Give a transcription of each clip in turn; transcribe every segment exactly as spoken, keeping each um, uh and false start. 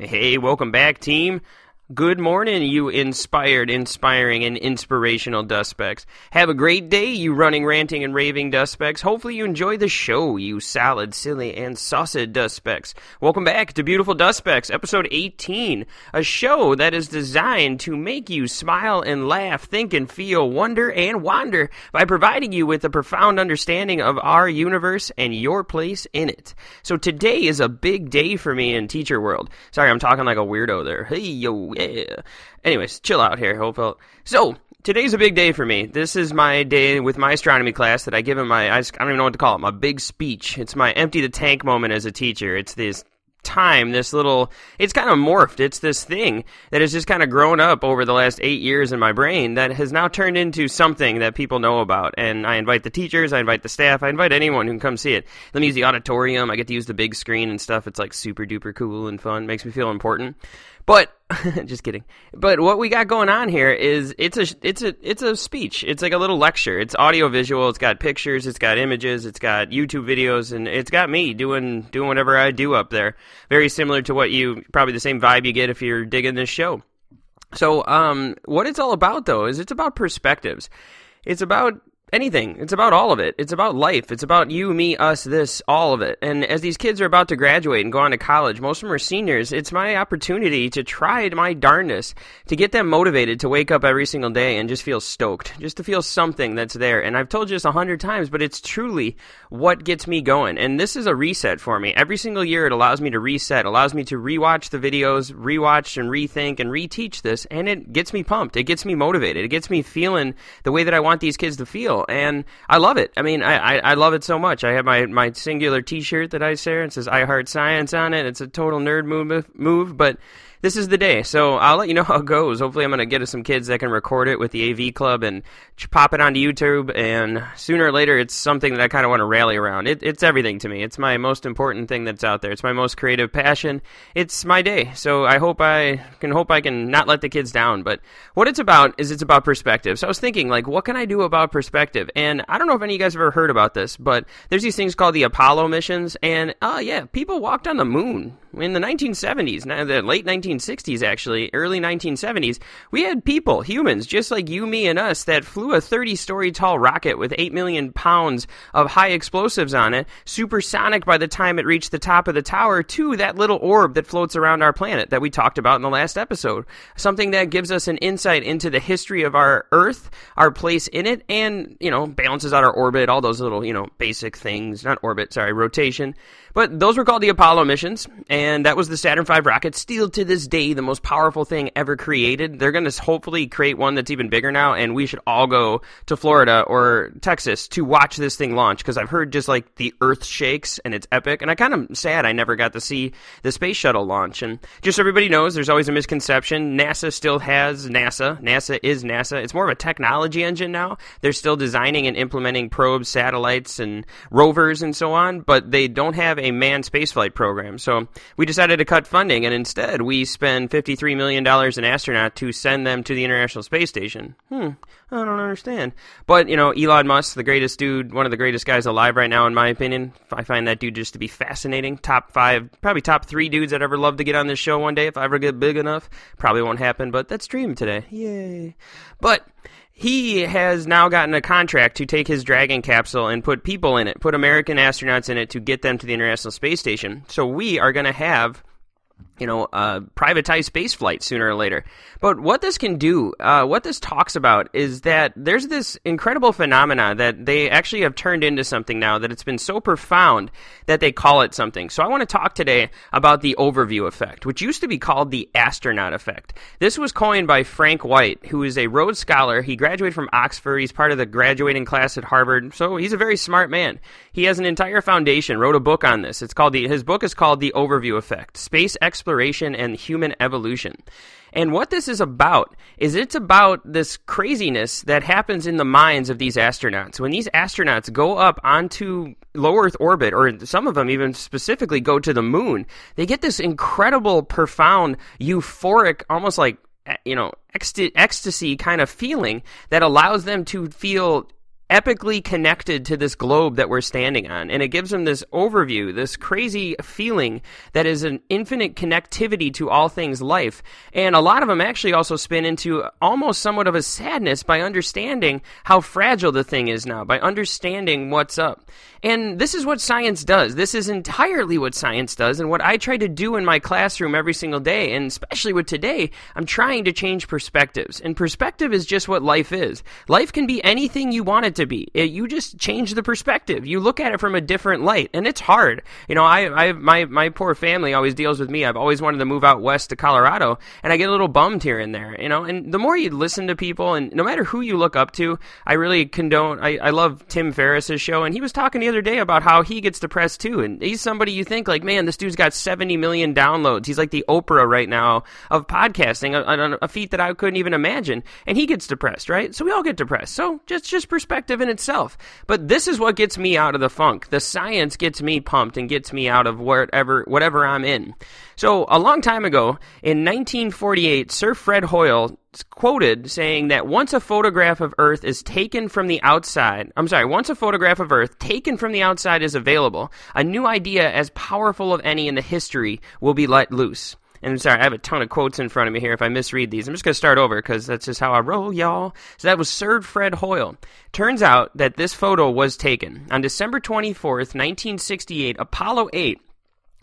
Hey, welcome back, team. Good morning, you inspired, inspiring, and inspirational Dust Specks. Have a great day, you running, ranting, and raving Dust Specks. Hopefully you enjoy the show, you solid, silly, and saucy Dust Specks. Welcome back to Beautiful Dust Specks, episode eighteen, a show that is designed to make you smile and laugh, think and feel, wonder and wander by providing you with a profound understanding of our universe and your place in it. So today is a big day for me in teacher world. Sorry, I'm talking like a weirdo there. Hey, yo. Yeah. Anyways, chill out here, Hopeful. So, today's a big day for me. This is my day with my astronomy class that I give in my, I don't even know what to call it, my big speech. It's my empty the tank moment as a teacher. It's this time, this little, it's kind of morphed. It's this thing that has just kind of grown up over the last eight years in my brain that has now turned into something that people know about. And I invite the teachers, I invite the staff, I invite anyone who can come see it. Let me use the auditorium. I get to use the big screen and stuff. It's like super duper cool and fun. It makes me feel important. But just kidding. But what we got going on here is it's a it's a it's a speech. It's like a little lecture. It's audio visual. It's got pictures. It's got images. It's got YouTube videos, and it's got me doing doing whatever I do up there. Very similar to what you probably the same vibe you get if you're digging this show. So um, what it's all about though is it's about perspectives. It's about anything. It's about all of it. It's about life. It's about you, me, us, this, all of it. And as these kids are about to graduate and go on to college, most of them are seniors, it's my opportunity to try my darndest to get them motivated to wake up every single day and just feel stoked, just to feel something that's there. And I've told you this a hundred times, but it's truly what gets me going. And this is a reset for me. Every single year, it allows me to reset, allows me to rewatch the videos, rewatch and rethink and reteach this. And it gets me pumped. It gets me motivated. It gets me feeling the way that I want these kids to feel. And I love it. I mean, I, I, I love it so much. I have my, my singular T-shirt that I share. It says I Heart Science on it. It's a total nerd move, move, but this is the day. So I'll let you know how it goes. Hopefully I'm going to get some kids that can record it with the A V Club and pop it onto YouTube. And sooner or later, it's something that I kind of want to rally around. It, it's everything to me. It's my most important thing that's out there. It's my most creative passion. It's my day. So I hope I can hope I can not let the kids down. But what it's about is it's about perspective. So I was thinking, like, what can I do about perspective? And I don't know if any of you guys have ever heard about this, but there's these things called the Apollo missions. And, oh, uh, yeah, people walked on the moon in the nineteen seventies, the late nineteen sixties, actually, early nineteen seventies. We had people, humans, just like you, me, and us, that flew a thirty-story tall rocket with eight million pounds of high explosives on it, supersonic by the time it reached the top of the tower, to that little orb that floats around our planet that we talked about in the last episode. Something that gives us an insight into the history of our Earth, our place in it, and you know, balances out our orbit, all those little, you know, basic things, not orbit, sorry, rotation. But those were called the Apollo missions, and that was the Saturn V rocket, still to this day the most powerful thing ever created. They're going to hopefully create one that's even bigger now, and we should all go to Florida or Texas to watch this thing launch, because I've heard just like the Earth shakes, and it's epic, and I kind of sad I never got to see the space shuttle launch. And just so everybody knows, there's always a misconception. NASA still has NASA. NASA is NASA. It's more of a technology engine now. They're still designing and implementing probes, satellites, and rovers, and so on, but they don't have a manned spaceflight program. So we decided to cut funding, and instead we spend fifty-three million dollars an astronaut to send them to the International Space Station. Hmm, I don't understand. But, you know, Elon Musk, the greatest dude, one of the greatest guys alive right now, in my opinion. I find that dude just to be fascinating. Top five, probably top three dudes I'd ever love to get on this show one day if I ever get big enough. Probably won't happen, but that's dream today. Yay. But he has now gotten a contract to take his Dragon capsule and put people in it, put American astronauts in it to get them to the International Space Station. So we are going to have, you know, uh, privatized space flight sooner or later. But what this can do, uh, what this talks about is that there's this incredible phenomena that they actually have turned into something now that it's been so profound that they call it something. So I want to talk today about the overview effect, which used to be called the astronaut effect. This was coined by Frank White, who is a Rhodes Scholar. He graduated from Oxford. He's part of the graduating class at Harvard. So he's a very smart man. He has an entire foundation, wrote a book on this. It's called the, his book is called The Overview Effect: Space Exploration and Human Evolution. And what this is about is it's about this craziness that happens in the minds of these astronauts. When these astronauts go up onto low Earth orbit, or some of them even specifically go to the moon, they get this incredible, profound, euphoric, almost like, you know, ext- ecstasy kind of feeling that allows them to feel epically connected to this globe that we're standing on. And it gives them this overview, this crazy feeling that is an infinite connectivity to all things life. And a lot of them actually also spin into almost somewhat of a sadness by understanding how fragile the thing is now, by understanding what's up. And this is what science does. This is entirely what science does and what I try to do in my classroom every single day. And especially with today, I'm trying to change perspectives. And perspective is just what life is. Life can be anything you want it to be. It, you just change the perspective. You look at it from a different light. And it's hard. You know, I, I my, my poor family always deals with me. I've always wanted to move out west to Colorado. And I get a little bummed here and there, you know. And the more you listen to people, and no matter who you look up to, I really condone, I, I love Tim Ferriss's show. And he was talking to the other day about how he gets depressed too, and he's somebody you think like, man, this dude's got seventy million downloads, he's like the Oprah right now of podcasting, a, a feat that I couldn't even imagine, and he gets depressed, right? So we all get depressed. So just just perspective in itself. But this is what gets me out of the funk. The science gets me pumped and gets me out of whatever whatever I'm in. So a long time ago in nineteen forty-eight, Sir Fred Hoyle quoted saying that once a photograph of Earth is taken from the outside, I'm sorry, once a photograph of Earth taken from the outside is available, a new idea as powerful of any in the history will be let loose. And I'm sorry, I have a ton of quotes in front of me here. If I misread these, I'm just going to start over because that's just how I roll, y'all. So that was Sir Fred Hoyle. Turns out that this photo was taken on December twenty-fourth, nineteen sixty-eight, Apollo eight,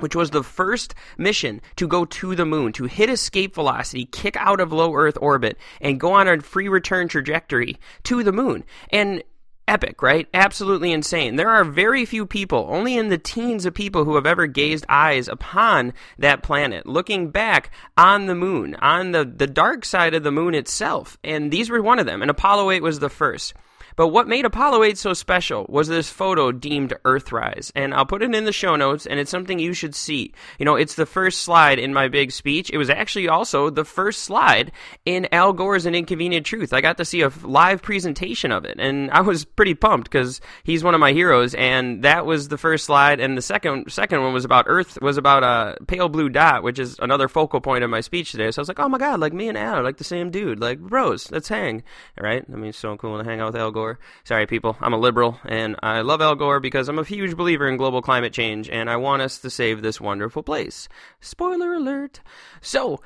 which was the first mission to go to the moon, to hit escape velocity, kick out of low Earth orbit, and go on a free return trajectory to the moon. And epic, right? Absolutely insane. There are very few people, only in the teens of people, who have ever gazed eyes upon that planet, looking back on the moon, on the, the dark side of the moon itself. And these were one of them, and Apollo eight was the first. But what made Apollo eight so special was this photo deemed Earthrise. And I'll put it in the show notes, and it's something you should see. You know, it's the first slide in my big speech. It was actually also the first slide in Al Gore's An Inconvenient Truth. I got to see a live presentation of it, and I was pretty pumped because he's one of my heroes, and that was the first slide. And the second second one was about Earth, was about a pale blue dot, which is another focal point of my speech today. So I was like, oh my God, like me and Al are like the same dude. Like, bros, let's hang. All right? I mean, it's so cool to hang out with Al Gore. Sorry, people. I'm a liberal, and I love Al Gore because I'm a huge believer in global climate change, and I want us to save this wonderful place. Spoiler alert. So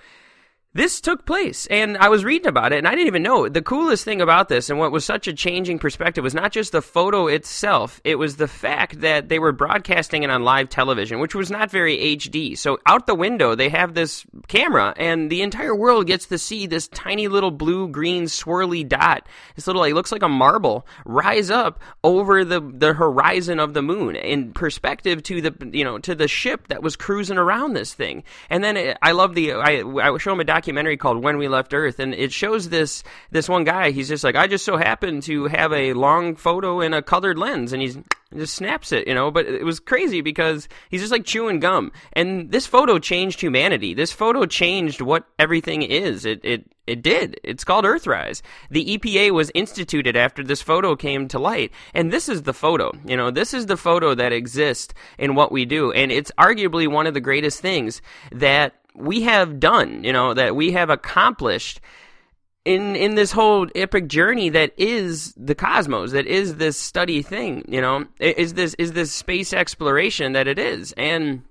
this took place, and I was reading about it, and I didn't even know. The coolest thing about this, and what was such a changing perspective, was not just the photo itself, it was the fact that they were broadcasting it on live television, which was not very H D. So out the window, they have this camera, and the entire world gets to see this tiny little blue-green swirly dot, this little, it looks like a marble, rise up over the, the horizon of the moon, in perspective to the, you know, to the ship that was cruising around this thing. And then it, I love the, I, I show them a documentary, documentary called When We Left Earth, and it shows this this one guy. He's just like, I just so happened to have a long photo in a colored lens, and he's just snaps it, you know. But it was crazy because he's just like chewing gum, and this photo changed humanity. This photo changed what everything is. It it It did. It's called Earthrise. The E P A was instituted after this photo came to light, and this is the photo. You know, this is the photo that exists in what we do, and it's arguably one of the greatest things that we have done, you know, that we have accomplished in in this whole epic journey that is the cosmos, that is this study thing, you know, is this is this space exploration that it is. And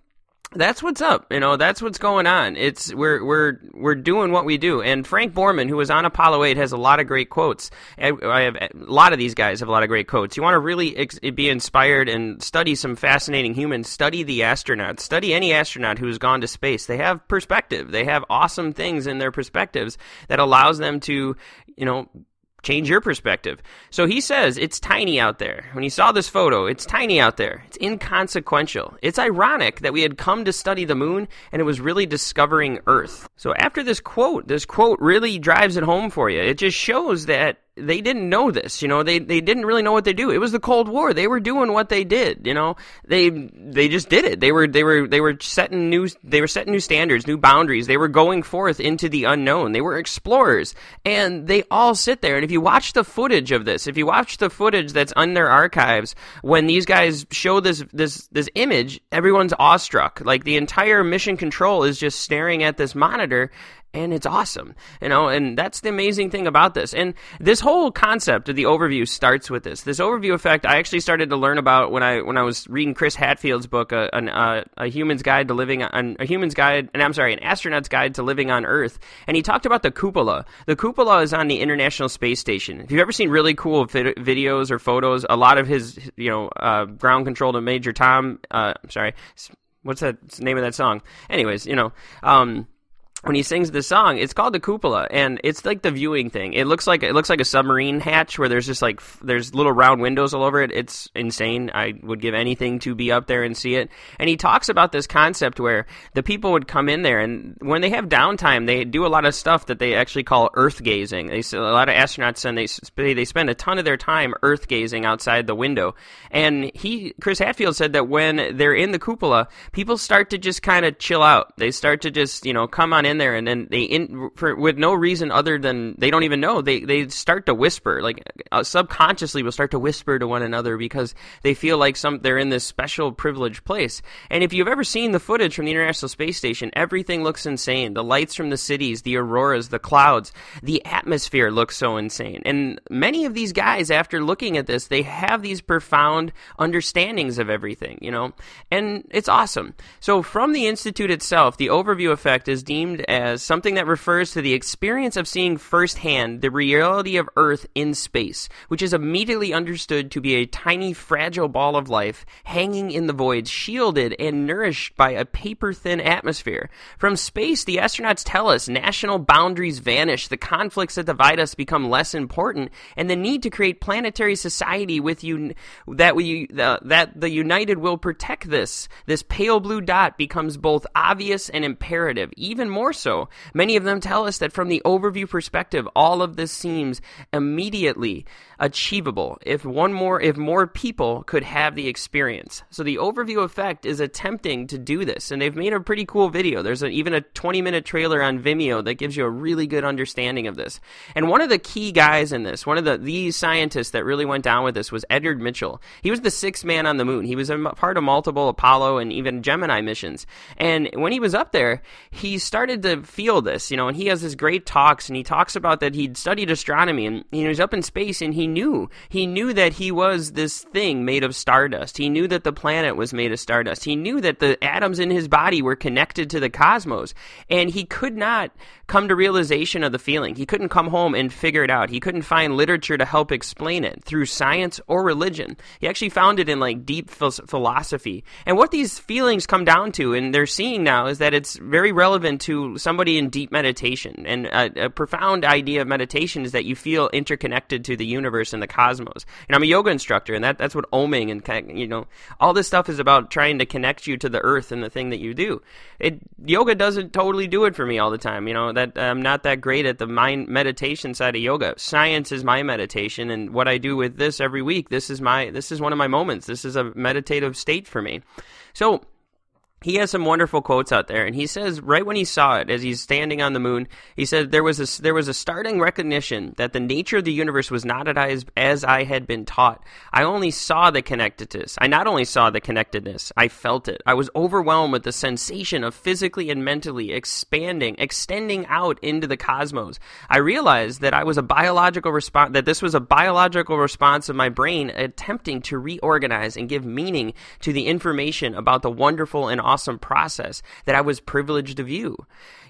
that's what's up, you know, that's what's going on. It's we're we're we're doing what we do. And Frank Borman, who was on Apollo eight, has a lot of great quotes. I, I have a lot of these guys have a lot of great quotes. You want to really ex- be inspired and study some fascinating humans, study the astronauts, study any astronaut who's gone to space. They have perspective. They have awesome things in their perspectives that allows them to, you know, change your perspective. So he says, it's tiny out there. When he saw this photo, it's tiny out there. It's inconsequential. It's ironic that we had come to study the moon and it was really discovering Earth. So after this quote, this quote really drives it home for you. It just shows that they didn't know this, you know, they they didn't really know what they do. It was the Cold War. They were doing what they did, you know, they they just did it. They were they were they were setting new they were setting new standards, new boundaries. They were going forth into the unknown. They were explorers, and they all sit there. And if you watch the footage of this, if you watch the footage that's on their archives, when these guys show this this this image, everyone's awestruck. Like the entire mission control is just staring at this monitor. And it's awesome, you know, and that's the amazing thing about this. And this whole concept of the overview starts with this. This overview effect I actually started to learn about when I when I was reading Chris Hadfield's book, a, a, a Human's Guide to Living on a Human's Guide, and I'm sorry, An Astronaut's Guide to Living on Earth. And he talked about the cupola. The cupola is on the International Space Station. If you've ever seen really cool vid- videos or photos, a lot of his, you know, uh, ground control to Major Tom. Uh, I'm sorry, what's that name of that song? Anyways, you know. Um, When he sings the song, it's called the cupola, and it's like the viewing thing. It looks like it looks like a submarine hatch where there's just like f- there's little round windows all over it. It's insane. I would give anything to be up there and see it. And he talks about this concept where the people would come in there, and when they have downtime, they do a lot of stuff that they actually call earth gazing. They a lot of astronauts and they they spend a ton of their time earth gazing outside the window. And he Chris Hadfield said that when they're in the cupola, people start to just kind of chill out. They start to just you know come on in. There and then they in for with no reason other than they don't even know they they start to whisper, like uh, subconsciously will start to whisper to one another because they feel like some they're in this special privileged place. And if you've ever seen the footage from the International Space Station, everything looks insane. The lights from the cities, the auroras, the clouds, the atmosphere looks so insane. And many of these guys, after looking at this, they have these profound understandings of everything, you know, and it's awesome. So from the Institute itself, the overview effect is deemed as something that refers to the experience of seeing firsthand the reality of Earth in space, which is immediately understood to be a tiny, fragile ball of life hanging in the void, shielded and nourished by a paper-thin atmosphere. From space, the astronauts tell us national boundaries vanish, the conflicts that divide us become less important, and the need to create planetary society with un- that we uh, that the united will protect this. This pale blue dot becomes both obvious and imperative, even more More so, many of them tell us that from the overview perspective, all of this seems immediately achievable if one more if more people could have the experience. So the overview effect is attempting to do this, and they've made a pretty cool video. There's an, even a twenty minute trailer on Vimeo that gives you a really good understanding of this. And one of the key guys in this, one of the these scientists that really went down with this, was Edgar Mitchell. He was the sixth man on the moon. He was a part of multiple Apollo and even Gemini missions. And when he was up there, he started to feel this, you know, and he has this great talks, and he talks about that he'd studied astronomy, and you know, he was up in space, and he knew, he knew that he was this thing made of stardust. He knew that the planet was made of stardust. He knew that the atoms in his body were connected to the cosmos, and he could not come to realization of the feeling. He couldn't come home and figure it out. He couldn't find literature to help explain it through science or religion. He actually found it in like deep philosophy. And what these feelings come down to, and they're seeing now, is that it's very relevant to somebody in deep meditation. And a, a profound idea of meditation is that you feel interconnected to the universe and the cosmos. And I'm a yoga instructor, and that, that's what oming and, you know, all this stuff is about, trying to connect you to the earth and the thing that you do. It yoga doesn't totally do it for me all the time, you know, that I'm not that great at the mind meditation side of yoga. Science is my meditation, and what I do with this every week, this is my this is one of my moments. This is a meditative state for me. So he has some wonderful quotes out there, and he says right when he saw it, as he's standing on the moon, he said there was a, there was a startling recognition that the nature of the universe was not as, as I had been taught. I only saw the connectedness. I not only saw the connectedness, I felt it. I was overwhelmed with the sensation of physically and mentally expanding, extending out into the cosmos. I realized that I was a biological response, that this was a biological response of my brain attempting to reorganize and give meaning to the information about the wonderful and awesome awesome process that I was privileged to view.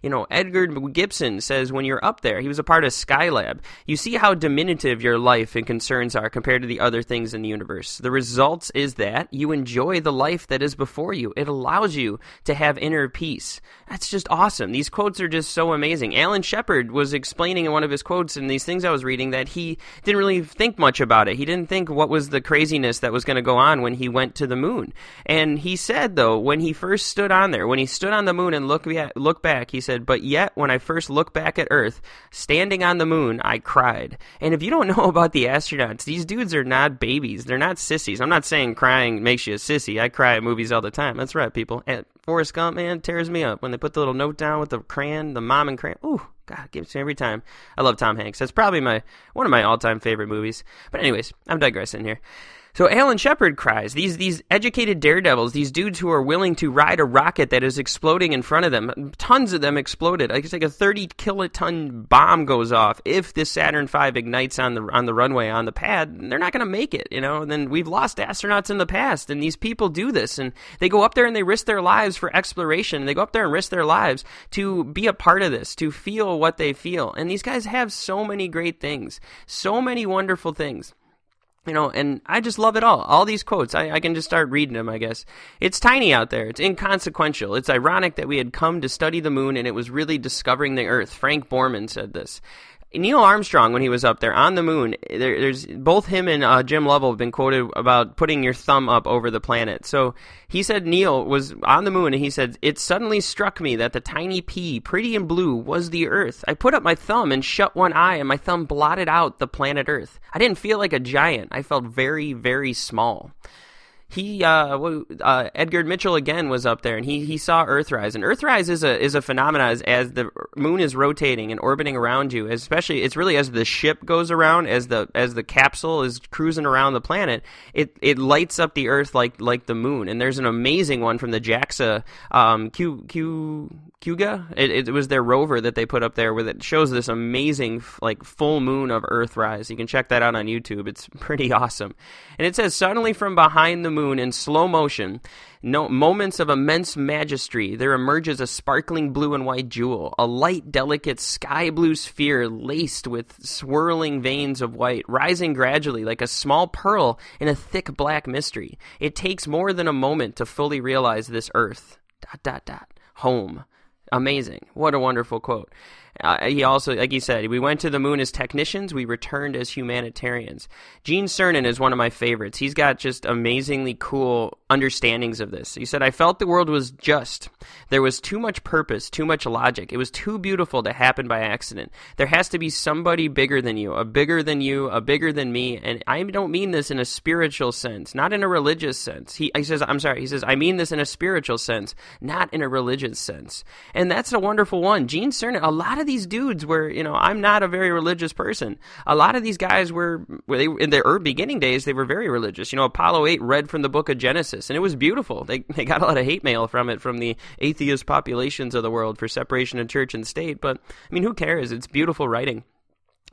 You know, Edgar Gibson says when you're up there, he was a part of Skylab, you see how diminutive your life and concerns are compared to the other things in the universe. The results is that you enjoy the life that is before you. It allows you to have inner peace. That's just awesome. These quotes are just so amazing. Alan Shepard was explaining in one of his quotes in these things I was reading that he didn't really think much about it. He didn't think what was the craziness that was going to go on when he went to the moon. And he said, though, when he first stood on there, when he stood on the moon and looked look back, he said, but yet when I first looked back at Earth, standing on the moon, I cried. And if you don't know about the astronauts, these dudes are not babies. They're not sissies. I'm not saying crying makes you a sissy. I cry at movies all the time. That's right, people. And Forrest Gump, man, tears me up when they put the little note down with the crayon, the mom and crayon. Ooh, God, gives me every time. I love Tom Hanks. That's probably my one of my all-time favorite movies. But anyways, I'm digressing here. So Alan Shepard cries, these these educated daredevils, these dudes who are willing to ride a rocket that is exploding in front of them, tons of them exploded. It's like a thirty kiloton bomb goes off. If this Saturn five ignites on the on the runway, on the pad, they're not going to make it, you know. And then we've lost astronauts in the past, and these people do this, and they go up there and they risk their lives for exploration, and they go up there and risk their lives to be a part of this, to feel what they feel. And these guys have so many great things, so many wonderful things. You know, and I just love it all. All these quotes, I, I can just start reading them, I guess. It's tiny out there. It's inconsequential. It's ironic that we had come to study the moon and it was really discovering the Earth. Frank Borman said this. Neil Armstrong, when he was up there on the moon, there, there's both him and uh, Jim Lovell have been quoted about putting your thumb up over the planet. So he said Neil was on the moon, and he said, "It suddenly struck me that the tiny pea, pretty and blue, was the Earth. I put up my thumb and shut one eye, and my thumb blotted out the planet Earth. I didn't feel like a giant. I felt very, very small." He, uh, uh, Edgar Mitchell again was up there, and he he saw Earthrise. And Earthrise is a is a phenomenon as, as the moon is rotating and orbiting around you. Especially, it's really as the ship goes around, as the as the capsule is cruising around the planet, it it lights up the Earth like like the moon. And there's an amazing one from the JAXA um, Q Q Cuga. It, it was their rover that they put up there, where it shows this amazing like full moon of Earthrise. You can check that out on YouTube. It's pretty awesome. And it says, "Suddenly from behind the moon, in slow motion, no moments of immense majesty, there emerges a sparkling blue and white jewel, a light, delicate sky blue sphere laced with swirling veins of white, rising gradually like a small pearl in a thick black mystery. It takes more than a moment to fully realize this Earth. Dot dot dot. Home." Amazing. What a wonderful quote. Uh, he also, like he said, we went to the moon as technicians, we returned as humanitarians. Gene Cernan is one of my favorites. He's got just amazingly cool understandings of this. He said, "I felt the world was just. There was too much purpose, too much logic. It was too beautiful to happen by accident. There has to be somebody bigger than you, a bigger than you, a bigger than me." And I don't mean this in a spiritual sense, not in a religious sense. He, he says, I'm sorry, he says, "I mean this in a spiritual sense, not in a religious sense." And that's a wonderful one. Gene Cernan, a lot of these dudes were, you know, I'm not a very religious person. A lot of these guys were, they, in their beginning days, they were very religious. You know, Apollo eight read from the book of Genesis, and it was beautiful. They they got a lot of hate mail from it, from the atheist populations of the world for separation of church and state. But, I mean, who cares? It's beautiful writing.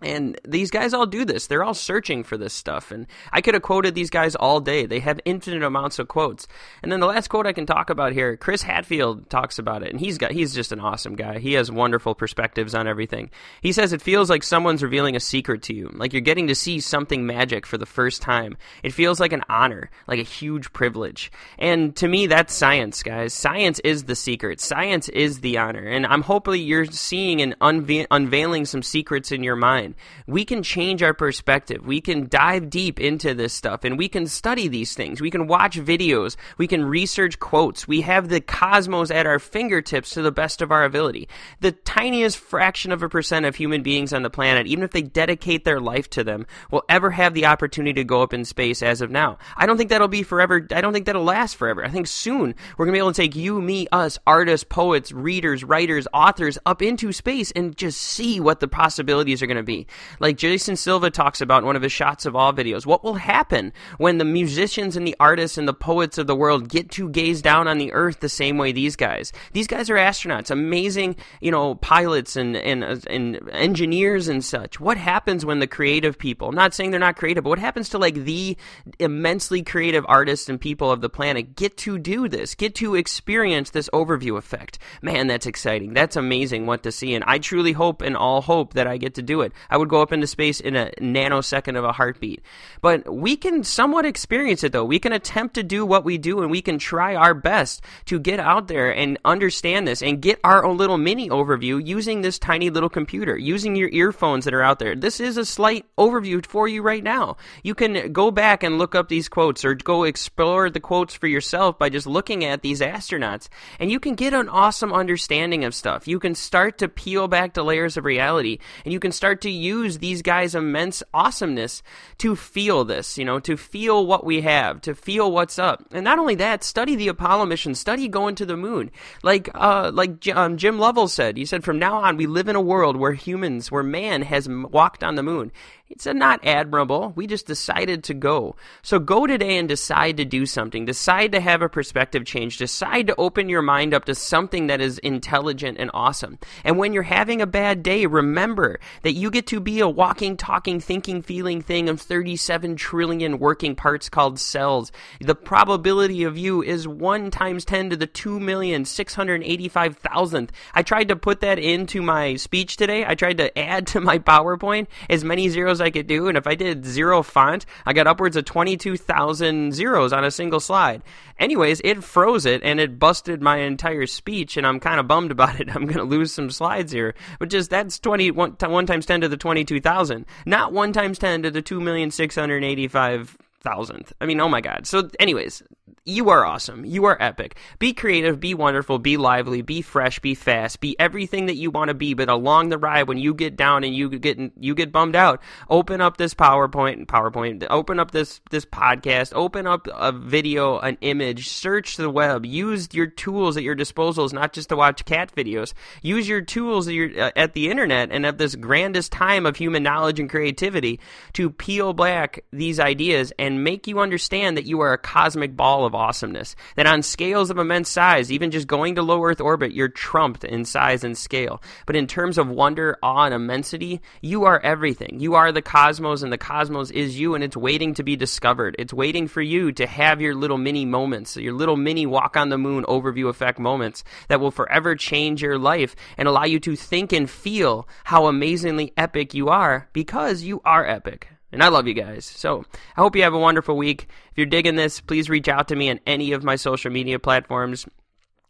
And these guys all do this. They're all searching for this stuff. And I could have quoted these guys all day. They have infinite amounts of quotes. And then the last quote I can talk about here, Chris Hadfield talks about it. And he's got he's just an awesome guy. He has wonderful perspectives on everything. He says, "It feels like someone's revealing a secret to you, like you're getting to see something magic for the first time. It feels like an honor, like a huge privilege." And to me, that's science, guys. Science is the secret. Science is the honor. And I'm hopefully you're seeing and unve- unveiling some secrets in your mind. We can change our perspective. We can dive deep into this stuff, and we can study these things. We can watch videos. We can research quotes. We have the cosmos at our fingertips to the best of our ability. The tiniest fraction of a percent of human beings on the planet, even if they dedicate their life to them, will ever have the opportunity to go up in space as of now. I don't think that'll be forever. I don't think that'll last forever. I think soon we're going to be able to take you, me, us, artists, poets, readers, writers, authors up into space and just see what the possibilities are going to be. Like Jason Silva talks about in one of his Shots of All videos, what will happen when the musicians and the artists and the poets of the world get to gaze down on the Earth the same way these guys? These guys are astronauts, amazing, you know, pilots and and and engineers and such. What happens when the creative people? I'm not saying they're not creative, but what happens to like the immensely creative artists and people of the planet get to do this, get to experience this overview effect? Man, that's exciting. That's amazing. What to see, and I truly hope and all hope that I get to do it. I would go up into space in a nanosecond of a heartbeat. But we can somewhat experience it, though. We can attempt to do what we do, and we can try our best to get out there and understand this and get our own little mini overview using this tiny little computer, using your earphones that are out there. This is a slight overview for you right now. You can go back and look up these quotes or go explore the quotes for yourself by just looking at these astronauts, and you can get an awesome understanding of stuff. You can start to peel back the layers of reality, and you can start to use these guys' immense awesomeness to feel this, you know, to feel what we have, to feel what's up. And not only that, study the Apollo mission, study going to the moon. Like uh, like um, Jim Lovell said, he said, "From now on, we live in a world where humans, where man has walked on the moon." It's not admirable. We just decided to go. So go today and decide to do something. Decide to have a perspective change. Decide to open your mind up to something that is intelligent and awesome. And when you're having a bad day, remember that you get to be a walking, talking, thinking, feeling thing of thirty-seven trillion working parts called cells. The probability of you is one times ten to the two million six hundred eighty-five thousandth. I tried to put that into my speech today. I tried to add to my PowerPoint as many zeros I could do, and if I did zero font, I got upwards of twenty-two thousand zeros on a single slide. Anyways, it froze it, and it busted my entire speech, and I'm kind of bummed about it. I'm going to lose some slides here, but just that's twenty, one, one times ten to the twenty-two thousand, not one times ten to the two million six hundred eighty-five thousandth. I mean, oh my God. So anyways, you are awesome. You are epic. Be creative, be wonderful, be lively, be fresh, be fast, be everything that you want to be. But along the ride, when you get down and you get you get bummed out, open up this PowerPoint and PowerPoint, open up this, this podcast, open up a video, an image, search the web, use your tools at your disposals, not just to watch cat videos. Use your tools at, your, uh, at the internet and at this grandest time of human knowledge and creativity to peel back these ideas and make you understand that you are a cosmic ball of awesomeness, that on scales of immense size, even just going to low Earth orbit, you're trumped in size and scale. But in terms of wonder, awe, and immensity, you are everything. You are the cosmos, and the cosmos is you, and it's waiting to be discovered. It's waiting for you to have your little mini moments, your little mini walk on the moon overview effect moments that will forever change your life and allow you to think and feel how amazingly epic you are, because you are epic. And I love you guys. So I hope you have a wonderful week. If you're digging this, please reach out to me on any of my social media platforms.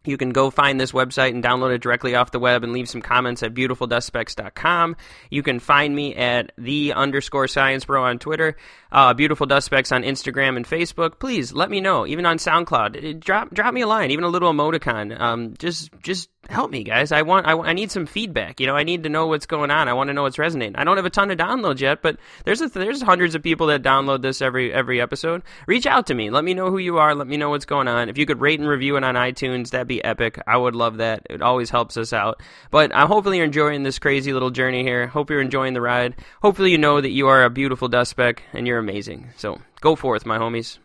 You can go find this website and download it directly off the web and leave some comments at beautiful dust specs dot com. You can find me at the underscore science bro on Twitter, uh, Beautiful Dust Specks on Instagram and Facebook. Please let me know, even on SoundCloud. Drop drop me a line, even a little emoticon. Um, just just. Help me, guys. I want. I, I need some feedback. You know, I need to know what's going on. I want to know what's resonating. I don't have a ton of downloads yet, but there's a, there's hundreds of people that download this every every episode. Reach out to me. Let me know who you are. Let me know what's going on. If you could rate and review it on iTunes, that'd be epic. I would love that. It always helps us out. But I hopefully you're enjoying this crazy little journey here. Hope you're enjoying the ride. Hopefully you know that you are a beautiful dust speck and you're amazing. So go forth, my homies.